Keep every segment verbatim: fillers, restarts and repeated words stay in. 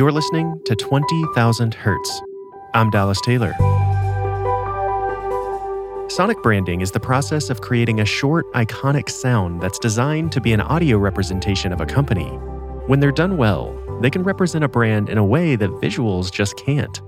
You're listening to twenty thousand Hertz. I'm Dallas Taylor. Sonic branding is the process of creating a short, iconic sound that's designed to be an audio representation of a company. When they're done well, they can represent a brand in a way that visuals just can't.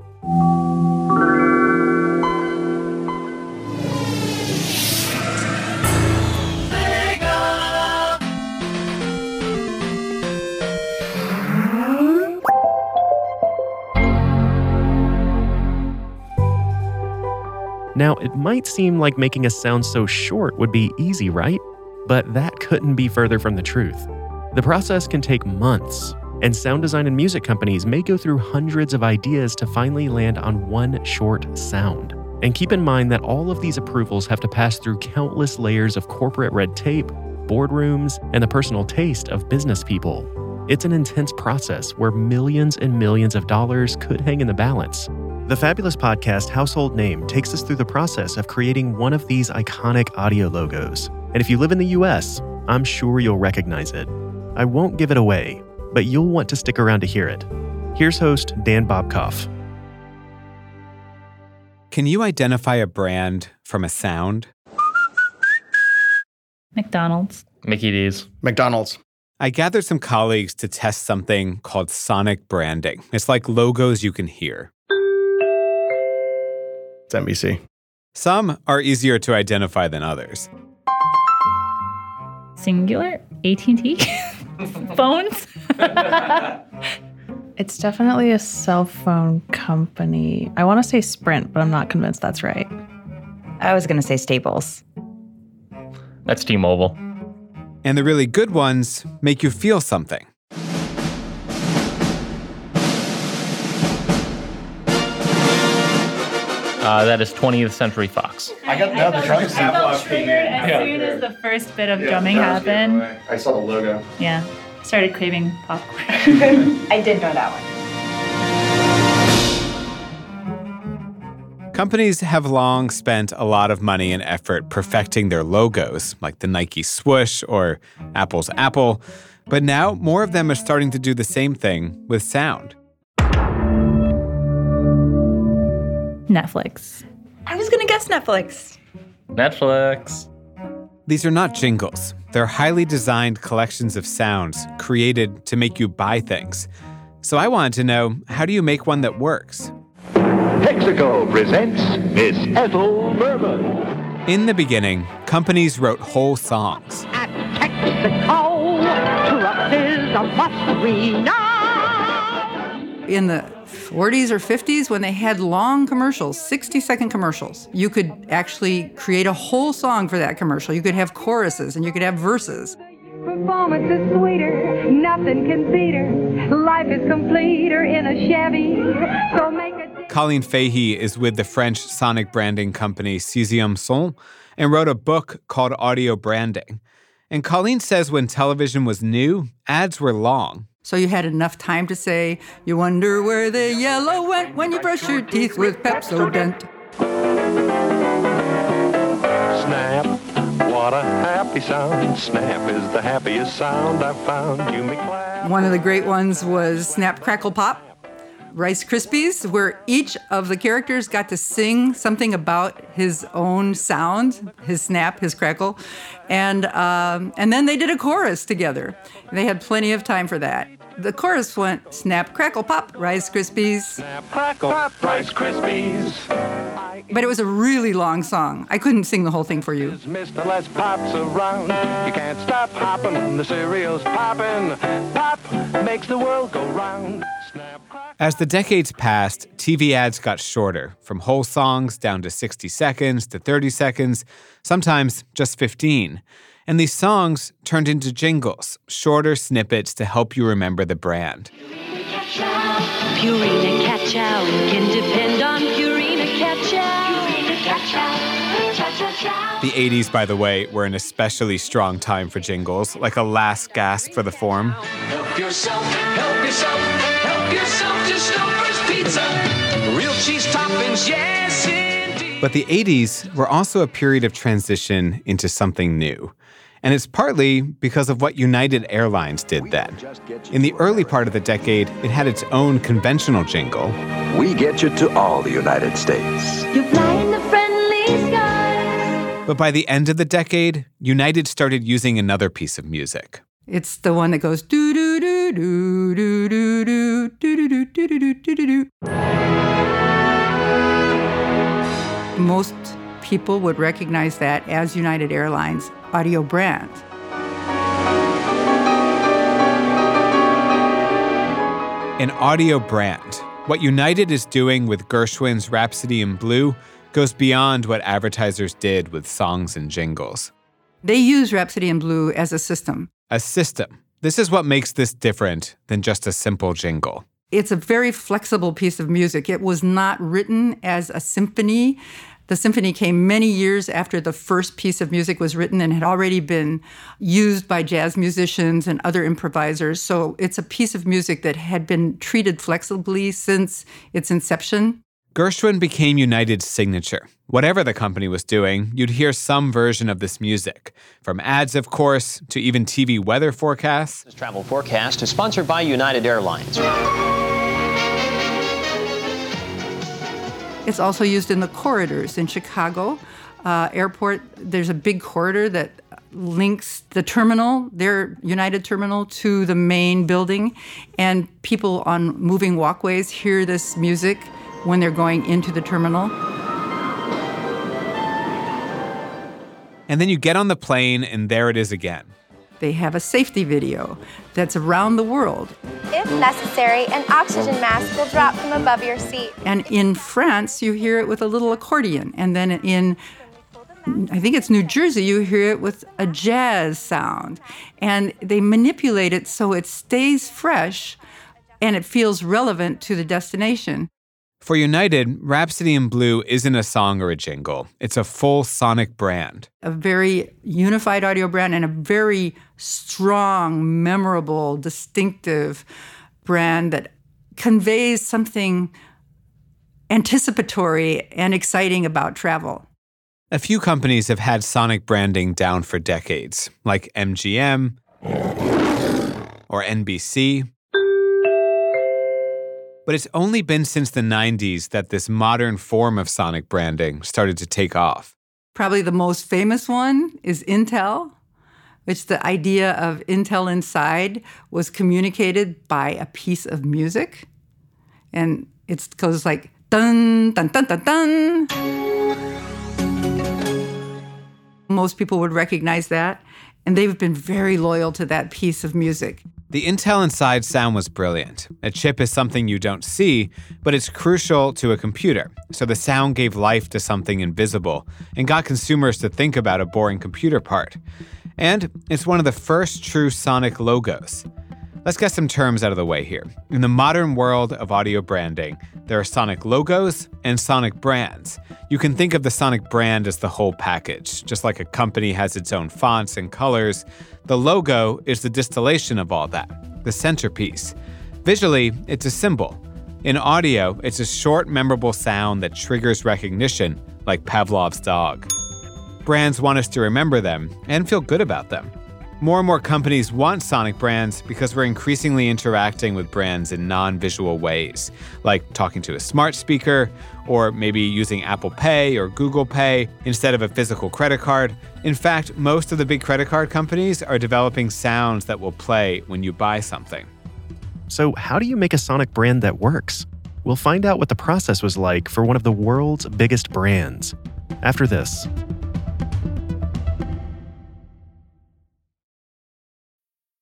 Now, it might seem like making a sound so short would be easy, right? But that couldn't be further from the truth. The process can take months, and sound design and music companies may go through hundreds of ideas to finally land on one short sound. And keep in mind that all of these approvals have to pass through countless layers of corporate red tape, boardrooms, and the personal taste of business people. It's an intense process where millions and millions of dollars could hang in the balance. The fabulous podcast Household Name takes us through the process of creating one of these iconic audio logos. And if you live in the U S, I'm sure you'll recognize it. I won't give it away, but you'll want to stick around to hear it. Here's host Dan Bobkoff. Can you identify a brand from a sound? McDonald's. Mickey D's. McDonald's. I gathered some colleagues to test something called sonic branding. It's like logos you can hear. N B C. Some are easier to identify than others. Singular? A T and T? Phones? It's definitely a cell phone company. I want to say Sprint, but I'm not convinced that's right. I was going to say Staples. That's T-Mobile. And the really good ones make you feel something. Uh, that is twentieth Century Fox. I got now the drumming. I felt triggered as yeah. soon as the first bit of yeah, drumming happened. I saw the logo. Yeah, started craving popcorn. I did know that one. Companies have long spent a lot of money and effort perfecting their logos, like the Nike swoosh or Apple's Apple, but now more of them are starting to do the same thing with sound. Netflix. I was going to guess Netflix. Netflix. These are not jingles. They're highly designed collections of sounds created to make you buy things. So I wanted to know, how do you make one that works? Texaco presents Miss Ethel Merman. In the beginning, companies wrote whole songs. At Texaco, trust is a must we know. In the forties or fifties, when they had long commercials, sixty-second commercials. You could actually create a whole song for that commercial. You could have choruses and you could have verses. Performance is sweeter, nothing can beat her. Life is completer in a Chevy, so make a... Colleen Fahey is with the French sonic branding company Cesium Son and wrote a book called Audio Branding. And Colleen says when television was new, ads were long. So you had enough time to say, you wonder where the yellow went when you brush your teeth with Pepsodent. Snap, what a happy sound. Snap is the happiest sound I've found. You may clap. One of the great ones was Snap, Crackle, Pop, Rice Krispies, where each of the characters got to sing something about his own sound, his snap, his crackle. And um, and then they did a chorus together. They had plenty of time for that. The chorus went, snap, crackle, pop, Rice Krispies. Snap, crackle, pop, Rice Krispies. But it was a really long song. I couldn't sing the whole thing for you. Mister Les pops around. You can't stop hopping. The cereal's popping. Pop makes the world go round. As the decades passed, T V ads got shorter, from whole songs down to sixty seconds to thirty seconds, sometimes just fifteen. And these songs turned into jingles, shorter snippets to help you remember the brand. Purina Catchow, you can depend on Purina Catchow. Purina Catchow. The eighties, by the way, were an especially strong time for jingles, like a last gasp for the form. Help yourself, help yourself. Yourself to Stouffer's Pizza. Real cheese toppings, yes indeed. But the eighties were also a period of transition into something new. And it's partly because of what United Airlines did then. In the early part of the decade, it had its own conventional jingle. We get you to all the United States. You fly in the friendly skies. But by the end of the decade, United started using another piece of music. It's the one that goes doo doo doo doo doo doo doo doo doo doo doo doo doo doo. Most people would recognize that as United Airlines audio brand. An audio brand. What United is doing with Gershwin's Rhapsody in Blue goes beyond what advertisers did with songs and jingles. They use Rhapsody in Blue as a system. A system. This is what makes this different than just a simple jingle. It's a very flexible piece of music. It was not written as a symphony. The symphony came many years after the first piece of music was written and had already been used by jazz musicians and other improvisers. So it's a piece of music that had been treated flexibly since its inception. Gershwin became United's signature. Whatever the company was doing, you'd hear some version of this music. From ads, of course, to even T V weather forecasts. This travel forecast is sponsored by United Airlines. It's also used in the corridors in Chicago uh, airport. There's a big corridor that links the terminal, their United terminal, to the main building. And people on moving walkways hear this music when they're going into the terminal. And then you get on the plane, and there it is again. They have a safety video that's around the world. If necessary, an oxygen mask will drop from above your seat. And in France, you hear it with a little accordion. And then in, I think it's New Jersey, you hear it with a jazz sound. And they manipulate it so it stays fresh and it feels relevant to the destination. For United, Rhapsody in Blue isn't a song or a jingle. It's a full sonic brand. A very unified audio brand and a very strong, memorable, distinctive brand that conveys something anticipatory and exciting about travel. A few companies have had sonic branding down for decades, like M G M or N B C. But it's only been since the nineties that this modern form of sonic branding started to take off. Probably the most famous one is Intel, which the idea of Intel Inside was communicated by a piece of music. And it goes like, dun, dun, dun, dun, dun. Most people would recognize that, and they've been very loyal to that piece of music. The Intel Inside sound was brilliant. A chip is something you don't see, but it's crucial to a computer. So the sound gave life to something invisible and got consumers to think about a boring computer part. And it's one of the first true sonic logos. Let's get some terms out of the way here. In the modern world of audio branding, there are sonic logos and sonic brands. You can think of the sonic brand as the whole package. Just like a company has its own fonts and colors, the logo is the distillation of all that, the centerpiece. Visually, it's a symbol. In audio, it's a short, memorable sound that triggers recognition, like Pavlov's dog. Brands want us to remember them and feel good about them. More and more companies want sonic brands because we're increasingly interacting with brands in non-visual ways, like talking to a smart speaker, or maybe using Apple Pay or Google Pay instead of a physical credit card. In fact, most of the big credit card companies are developing sounds that will play when you buy something. So how do you make a sonic brand that works? We'll find out what the process was like for one of the world's biggest brands after this.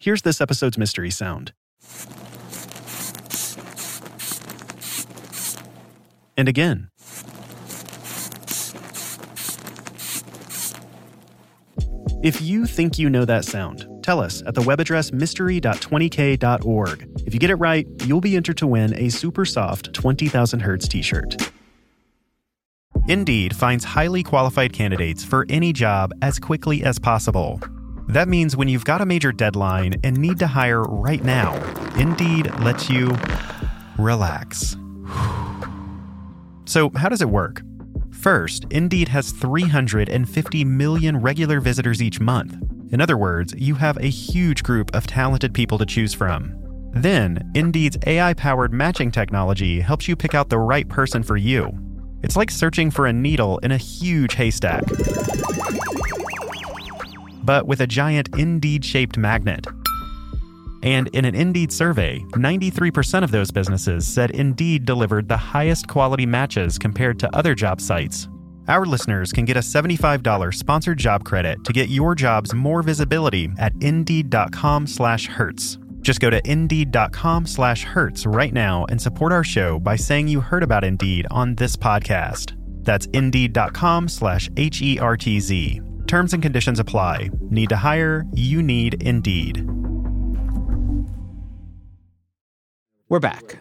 Here's this episode's mystery sound. And again. If you think you know that sound, tell us at the web address mystery dot twenty k dot org. If you get it right, you'll be entered to win a super soft twenty thousand hertz t-shirt. Indeed finds highly qualified candidates for any job as quickly as possible. That means when you've got a major deadline and need to hire right now, Indeed lets you relax. So how does it work? First, Indeed has three hundred fifty million regular visitors each month. In other words, you have a huge group of talented people to choose from. Then, Indeed's A I-powered matching technology helps you pick out the right person for you. It's like searching for a needle in a huge haystack, but with a giant Indeed-shaped magnet. And in an Indeed survey, ninety-three percent of those businesses said Indeed delivered the highest quality matches compared to other job sites. Our listeners can get a seventy-five dollars sponsored job credit to get your jobs more visibility at indeed dot com slash hertz. Just go to indeed dot com slash hertz right now and support our show by saying you heard about Indeed on this podcast. That's indeed dot com slash H E R T Z. Terms and conditions apply. Need to hire? You need Indeed. We're back,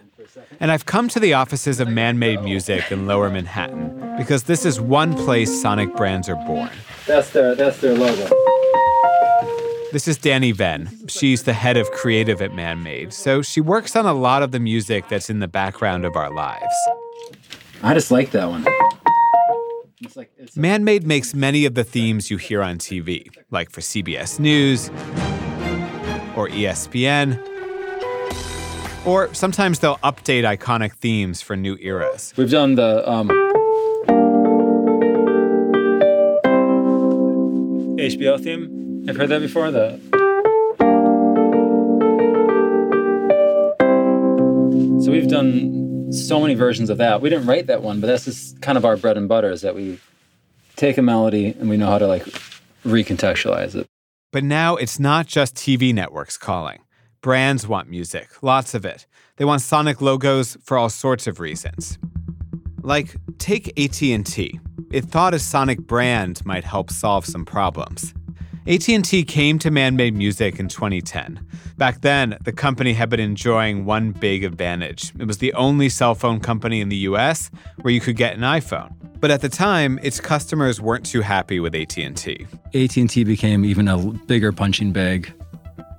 and I've come to the offices of Manmade Music in Lower Manhattan because this is one place sonic brands are born. That's their, that's their logo. This is Dani Venn. She's the head of creative at Manmade, so she works on a lot of the music that's in the background of our lives. I just like that one. It's like, it's Manmade makes many of the themes you hear on T V, like for C B S News or E S P N. Or sometimes they'll update iconic themes for new eras. We've done the, um... H B O theme. I've heard that before, the... So we've done so many versions of that. We didn't write that one, but that's just kind of our bread and butter, is that we take a melody and we know how to, like, recontextualize it. But now it's not just T V networks calling. Brands want music, lots of it. They want sonic logos for all sorts of reasons. Like, take A T and T. It thought a sonic brand might help solve some problems. A T and T came to Manmade Music in twenty ten. Back then, the company had been enjoying one big advantage. It was the only cell phone company in the U S where you could get an iPhone. But at the time, its customers weren't too happy with A T and T. A T and T became even a bigger punching bag,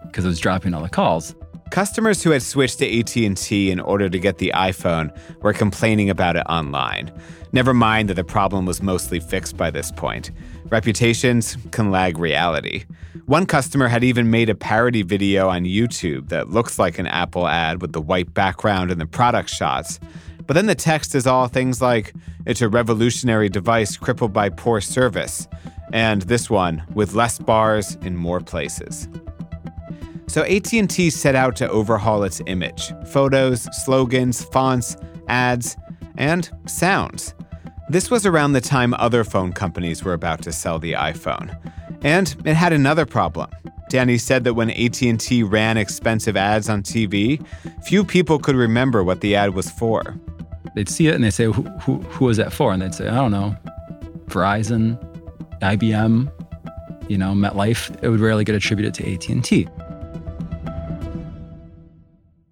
because it was dropping all the calls. Customers who had switched to A T and T in order to get the iPhone were complaining about it online. Never mind that the problem was mostly fixed by this point. Reputations can lag reality. One customer had even made a parody video on YouTube that looks like an Apple ad with the white background and the product shots. But then the text is all things like, "It's a revolutionary device crippled by poor service," and this one, "with less bars in more places." So A T and T set out to overhaul its image. Photos, slogans, fonts, ads, and sounds. This was around the time other phone companies were about to sell the iPhone. And it had another problem. Dani said that when A T and T ran expensive ads on T V, few people could remember what the ad was for. They'd see it and they'd say, who, who, who was that for? And they'd say, I don't know, Verizon, I B M, you know, MetLife. It would rarely get attributed to A T and T.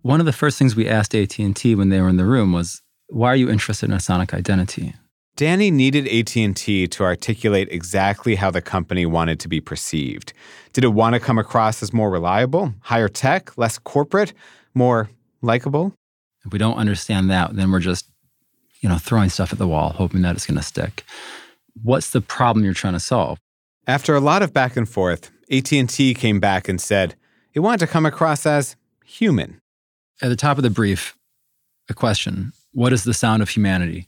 One of the first things we asked A T and T when they were in the room was, why are you interested in a sonic identity? Dani needed A T and T to articulate exactly how the company wanted to be perceived. Did it want to come across as more reliable, higher tech, less corporate, more likable? If we don't understand that, then we're just, you know, throwing stuff at the wall, hoping that it's going to stick. What's the problem you're trying to solve? After a lot of back and forth, A T and T came back and said it wanted to come across as human. At the top of the brief, a question: what is the sound of humanity?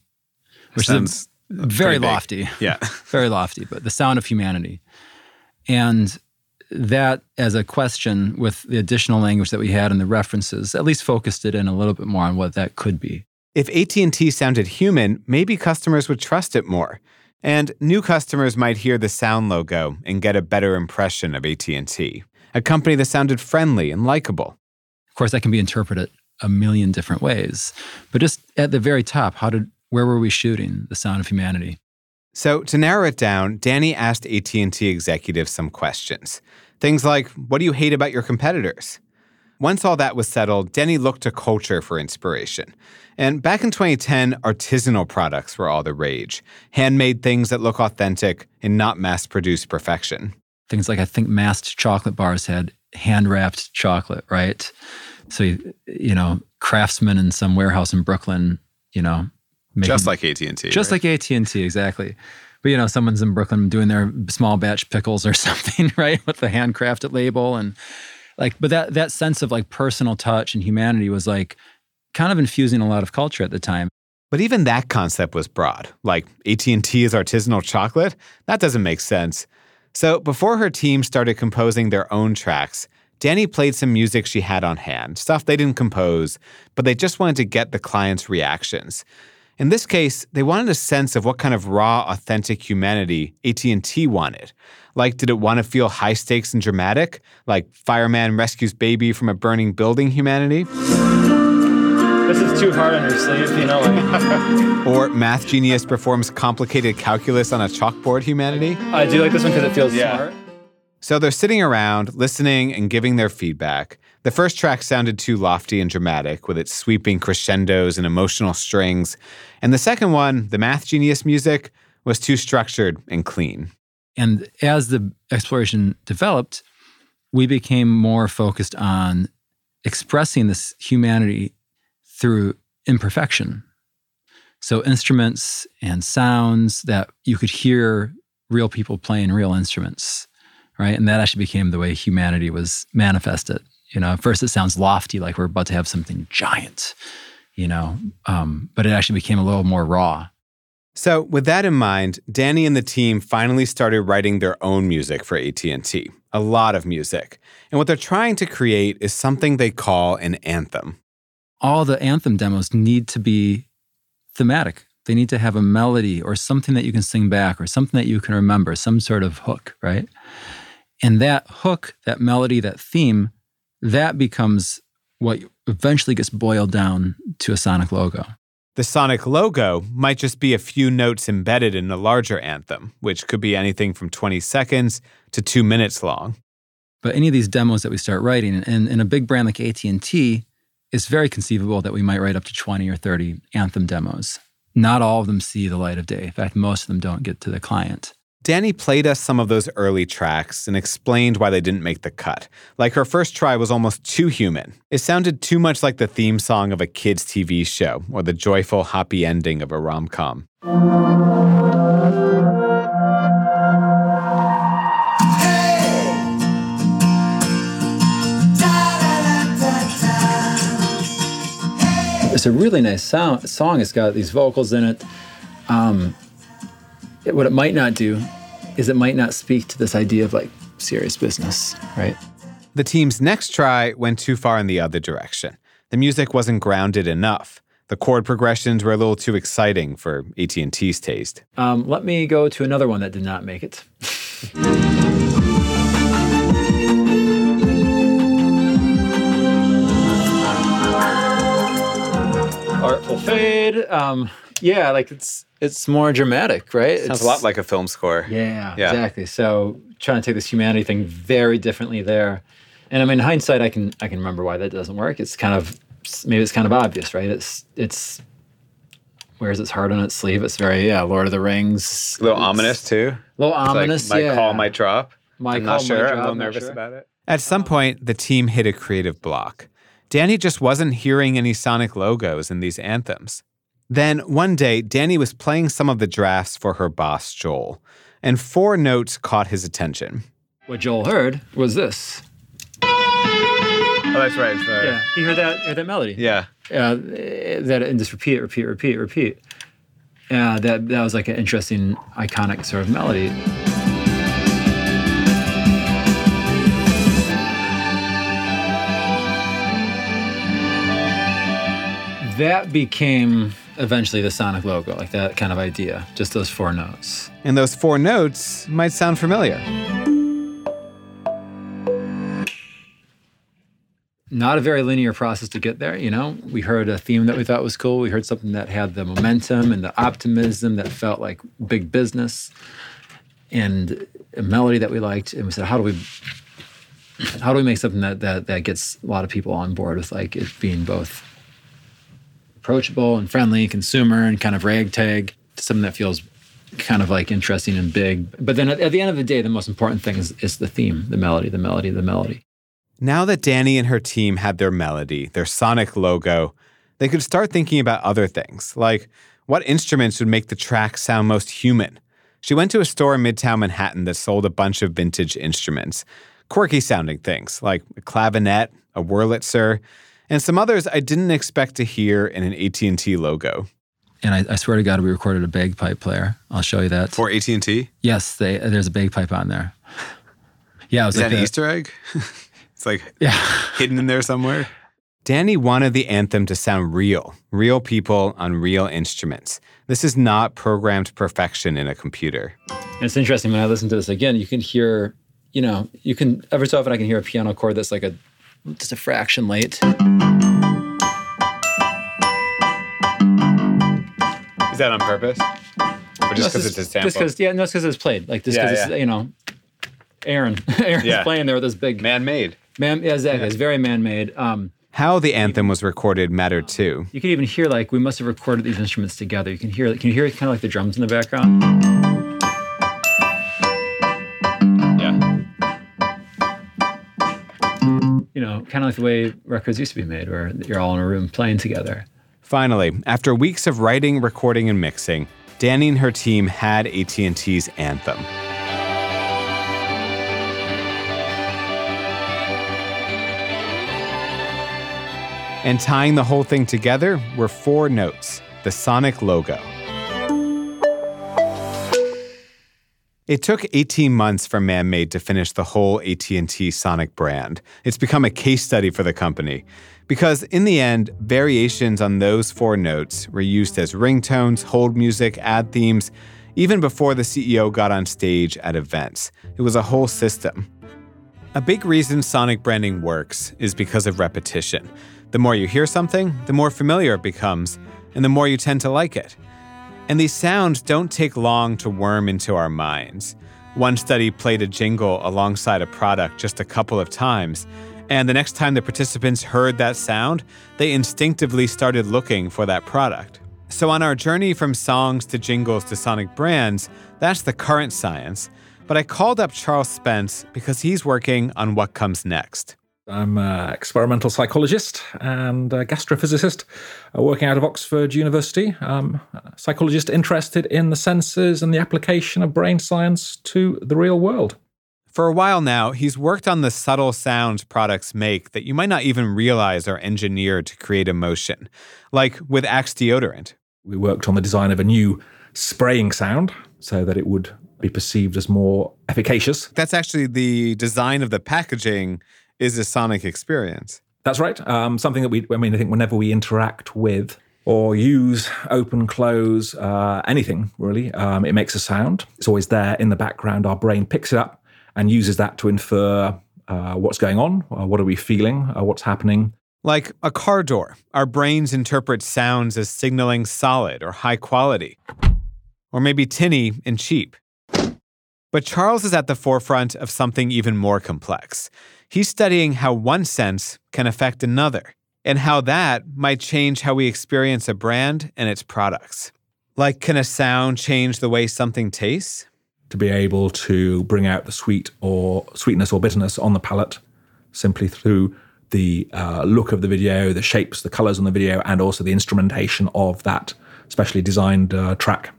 Which sounds is a, very lofty. Yeah. Very lofty, but the sound of humanity. And that as a question, with the additional language that we had and the references, at least focused it in a little bit more on what that could be. If A T and T sounded human, maybe customers would trust it more. And new customers might hear the sound logo and get a better impression of A T and T, a company that sounded friendly and likable. Of course, that can be interpreted a million different ways. But just at the very top, how did where were we shooting the sound of humanity? So to narrow it down, Dani asked A T and T executives some questions. Things like, what do you hate about your competitors? Once all that was settled, Dani looked to culture for inspiration. And back in twenty ten, artisanal products were all the rage. Handmade things that look authentic and not mass-produced perfection. Things like, I think, masked chocolate bars had hand-wrapped chocolate, right? So, you know, craftsmen in some warehouse in Brooklyn, you know. Making, just like A T and T. Just right? like A T and T, exactly. But, you know, someone's in Brooklyn doing their small batch pickles or something, right? With the handcrafted label and... Like, but that that sense of like personal touch and humanity was like kind of infusing a lot of culture at the time. But even that concept was broad. Like, A T and T is artisanal chocolate? That doesn't make sense. So before her team started composing their own tracks, Dani played some music she had on hand, stuff they didn't compose, but they just wanted to get the client's reactions. In this case, they wanted a sense of what kind of raw, authentic humanity A T and T wanted. Like, did it want to feel high stakes and dramatic? Like, fireman rescues baby from a burning building humanity? This is too hard on your sleeve, you know? Like. Or math genius performs complicated calculus on a chalkboard humanity? I do like this one because it feels yeah. smart. So they're sitting around, listening and giving their feedback. The first track sounded too lofty and dramatic, with its sweeping crescendos and emotional strings. And the second one, the math genius music, was too structured and clean. And as the exploration developed, we became more focused on expressing this humanity through imperfection. So instruments and sounds that you could hear real people playing real instruments, right? And that actually became the way humanity was manifested. You know, at first it sounds lofty, like we're about to have something giant, you know, um, but it actually became a little more raw. So with that in mind, Dani and the team finally started writing their own music for A T and T, a lot of music. And what they're trying to create is something they call an anthem. All the anthem demos need to be thematic. They need to have a melody or something that you can sing back or something that you can remember, some sort of hook, right? And that hook, that melody, that theme, that becomes what eventually gets boiled down to a sonic logo. The sonic logo might just be a few notes embedded in the larger anthem, which could be anything from twenty seconds to two minutes long. But any of these demos that we start writing, and in a big brand like A T and T, it's very conceivable that we might write up to twenty or thirty anthem demos. Not all of them see the light of day. In fact, most of them don't get to the client. Dani played us some of those early tracks and explained why they didn't make the cut. Like, her first try was almost too human. It sounded too much like the theme song of a kids' T V show or the joyful, happy ending of a rom-com. It's a really nice sound, song. It's got these vocals in it. Um... What it might not do is it might not speak to this idea of, like, serious business, right? The team's next try went too far in the other direction. The music wasn't grounded enough. The chord progressions were a little too exciting for A T and T's taste. Um, let me go to another one that did not make it. Artful fade. Um, yeah, like, it's... It's more dramatic, right? Sounds it's a lot like a film score. Yeah, yeah, exactly. So trying to take this humanity thing very differently there. And I mean, in hindsight, I can I can remember why that doesn't work. It's kind of, maybe it's kind of obvious, right? It's, it's wears its heart on its sleeve. It's very, yeah, Lord of the Rings. A little it's, ominous, too. A little it's ominous, like, my yeah. call, my drop. My I'm call, not sure. My drop, I'm a little nervous sure. about it. At some point, the team hit a creative block. Dani just wasn't hearing any sonic logos in these anthems. Then, one day, Dani was playing some of the drafts for her boss, Joel, and four notes caught his attention. What Joel heard was this. Oh, that's right. Sorry. Yeah, he heard that, heard that melody. Yeah. Uh, that, and just repeat, repeat, repeat, repeat. Yeah, uh, that, that was like an interesting, iconic sort of melody. That became... eventually the sonic logo, like that kind of idea, just those four notes. And those four notes might sound familiar. not a very linear process to get there, you know? We heard a theme that we thought was cool. We heard something that had the momentum and the optimism that felt like big business and a melody that we liked. And we said, how do we how do we make something that that, that gets a lot of people on board with, like, it being both approachable and friendly, consumer, and kind of ragtag to something that feels kind of like interesting and big. But then at, at the end of the day, the most important thing is, is the theme, the melody, the melody, the melody. Now that Dani and her team had their melody, their sonic logo, they could start thinking about other things, like what instruments would make the track sound most human. She went to a store in Midtown Manhattan that sold a bunch of vintage instruments, quirky-sounding things like a clavinet, a Wurlitzer, and some others I didn't expect to hear in an A T and T logo. And I, I swear to God, we recorded a bagpipe player. I'll show you that. For A T and T? Yes, they, there's a bagpipe on there. Yeah, it was Is like that an a, Easter egg? It's like yeah. hidden in there somewhere. Dani wanted the anthem to sound real, real people on real instruments. This is not programmed perfection in a computer. And it's interesting, when I listen to this again, you can hear, you know, you can, every so often I can hear a piano chord that's like a, just a fraction late. Is that on purpose? Or just because no, it's a sample? Just because, yeah, no, it's because it's played. Like, just because yeah, yeah. you know, Aaron, Aaron's yeah. playing there with this big. Man-made. Man, yeah, exactly. Yeah. It's very man-made. Um, How the anthem was recorded mattered too. You can even hear, like, we must have recorded these instruments together. You can hear, can you hear kind of like the drums in the background? Yeah. You know, kind of like the way records used to be made, where you're all in a room playing together. Finally, after weeks of writing, recording, and mixing, Dani and her team had A T and T's anthem. And tying the whole thing together were four notes, the sonic logo. It took eighteen months for Manmade to finish the whole A T and T sonic brand. It's become a case study for the company because in the end, variations on those four notes were used as ringtones, hold music, ad themes, even before the C E O got on stage at events. It was a whole system. A big reason sonic branding works is because of repetition. The more you hear something, the more familiar it becomes, and the more you tend to like it. And these sounds don't take long to worm into our minds. One study played a jingle alongside a product just a couple of times, and the next time the participants heard that sound, they instinctively started looking for that product. So on our journey from songs to jingles to sonic brands, that's the current science. But I called up Charles Spence because he's working on what comes next. I'm an experimental psychologist and a gastrophysicist working out of Oxford University. I'm a psychologist interested in the senses and the application of brain science to the real world. For a while now, he's worked on the subtle sounds products make that you might not even realize are engineered to create emotion, like with Axe deodorant. We worked on the design of a new spraying sound so that it would be perceived as more efficacious. That's actually the design of the packaging is a sonic experience. That's right. Um, something that we, I mean, I think whenever we interact with or use, open, close, uh, anything really, um, it makes a sound. It's always there in the background. Our brain picks it up and uses that to infer uh, what's going on, uh, what are we feeling, uh, what's happening. Like a car door, our brains interpret sounds as signaling solid or high quality, or maybe tinny and cheap. But Charles is at the forefront of something even more complex. He's studying how one sense can affect another, and how that might change how we experience a brand and its products. Like, can a sound change the way something tastes? To be able to bring out the sweet or sweetness or bitterness on the palate simply through the uh, look of the video, the shapes, the colors on the video, and also the instrumentation of that specially designed uh, track.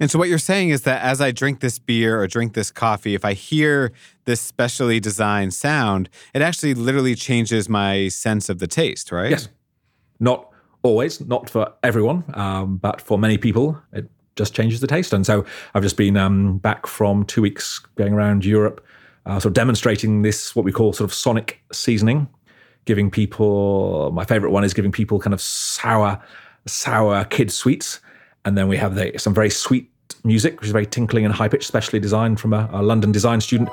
And so what you're saying is that as I drink this beer or drink this coffee, if I hear this specially designed sound, it actually literally changes my sense of the taste, right? Yes. Not always, not for everyone, um, but for many people, it just changes the taste. And so I've just been um, back from two weeks going around Europe, uh, sort of demonstrating this, what we call sort of sonic seasoning, giving people, my favorite one is giving people kind of sour, sour kid sweets. And then we have the, some very sweet music, which is very tinkling and high-pitched, specially designed from a, a London design student.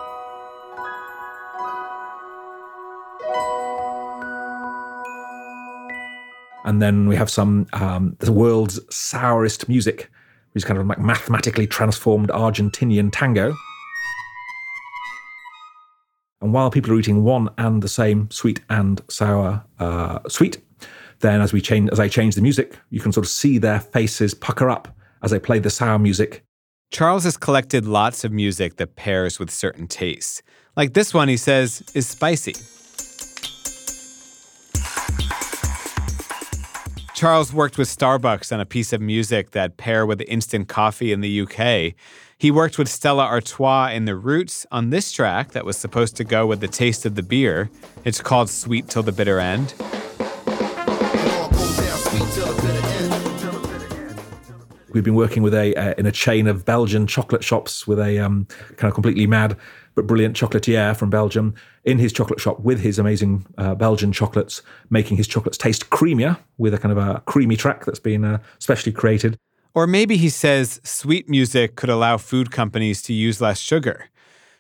And then we have some, um, the world's sourest music, which is kind of like mathematically transformed Argentinian tango. And while people are eating one and the same sweet and sour uh, sweet, then as we change, as I change the music, you can sort of see their faces pucker up as I play the sour music. Charles has collected lots of music that pairs with certain tastes. Like this one, he says, is spicy. Charles worked with Starbucks on a piece of music that paired with instant coffee in the U K. He worked with Stella Artois in The Roots on this track that was supposed to go with the taste of the beer. It's called Sweet Till the Bitter End. We've been working with a uh, in a chain of Belgian chocolate shops with a um, kind of completely mad but brilliant chocolatier from Belgium in his chocolate shop with his amazing uh, Belgian chocolates, making his chocolates taste creamier with a kind of a creamy track that's been uh, specially created. Or maybe he says sweet music could allow food companies to use less sugar.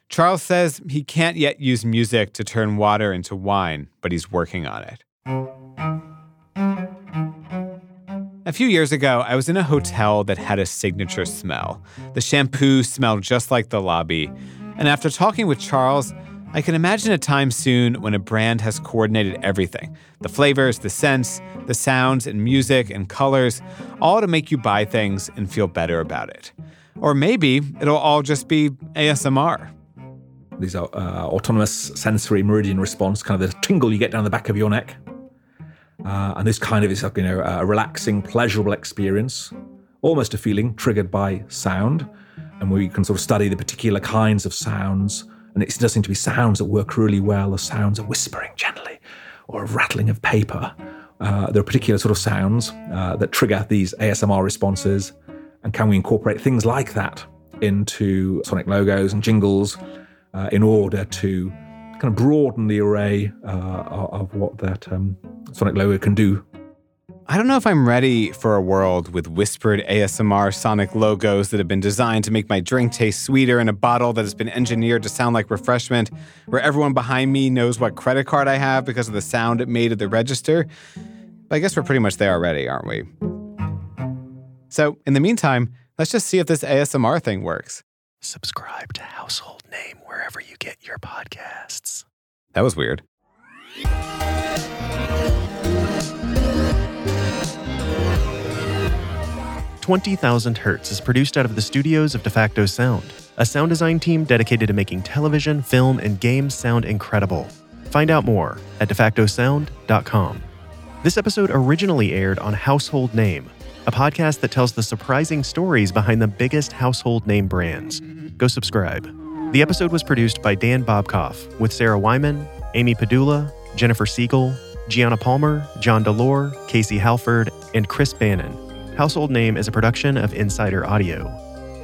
Charles says he can't yet use music to turn water into wine, but he's working on it. A few years ago, I was in a hotel that had a signature smell. The shampoo smelled just like the lobby. And after talking with Charles, I can imagine a time soon when a brand has coordinated everything. The flavors, the scents, the sounds and music and colors, all to make you buy things and feel better about it. Or maybe it'll all just be A S M R. These are uh, autonomous sensory meridian response, kind of the tingle you get down the back of your neck. Uh, and this kind of is, you know, a relaxing, pleasurable experience, almost a feeling triggered by sound. And we can sort of study the particular kinds of sounds. And it does seem to be sounds that work really well as sounds of whispering gently or of rattling of paper. Uh, there are particular sort of sounds uh, that trigger these A S M R responses. And can we incorporate things like that into sonic logos and jingles uh, in order to kind of broaden the array uh, of what that um, sonic logo can do. I don't know if I'm ready for a world with whispered A S M R sonic logos that have been designed to make my drink taste sweeter in a bottle that has been engineered to sound like refreshment, where everyone behind me knows what credit card I have because of the sound it made at the register. But I guess we're pretty much there already, aren't we? So, in the meantime, let's just see if this A S M R thing works. Subscribe to Household Name wherever you get your podcasts. That was weird. twenty thousand Hertz is produced out of the studios of DeFacto Sound, a sound design team dedicated to making television, film, and games sound incredible. Find out more at defacto sound dot com. This episode originally aired on Household Name, a podcast that tells the surprising stories behind the biggest household name brands. Go subscribe. The episode was produced by Dan Bobkoff, with Sarah Wyman, Amy Padula, Jennifer Siegel, Gianna Palmer, John Delore, Casey Halford, and Chris Bannon. Household Name is a production of Insider Audio.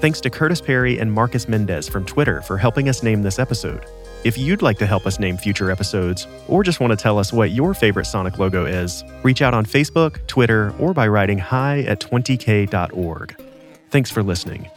Thanks to Curtis Perry and Marcus Mendez from Twitter for helping us name this episode. If you'd like to help us name future episodes, or just want to tell us what your favorite sonic logo is, reach out on Facebook, Twitter, or by writing hi at twenty k dot org. Thanks for listening.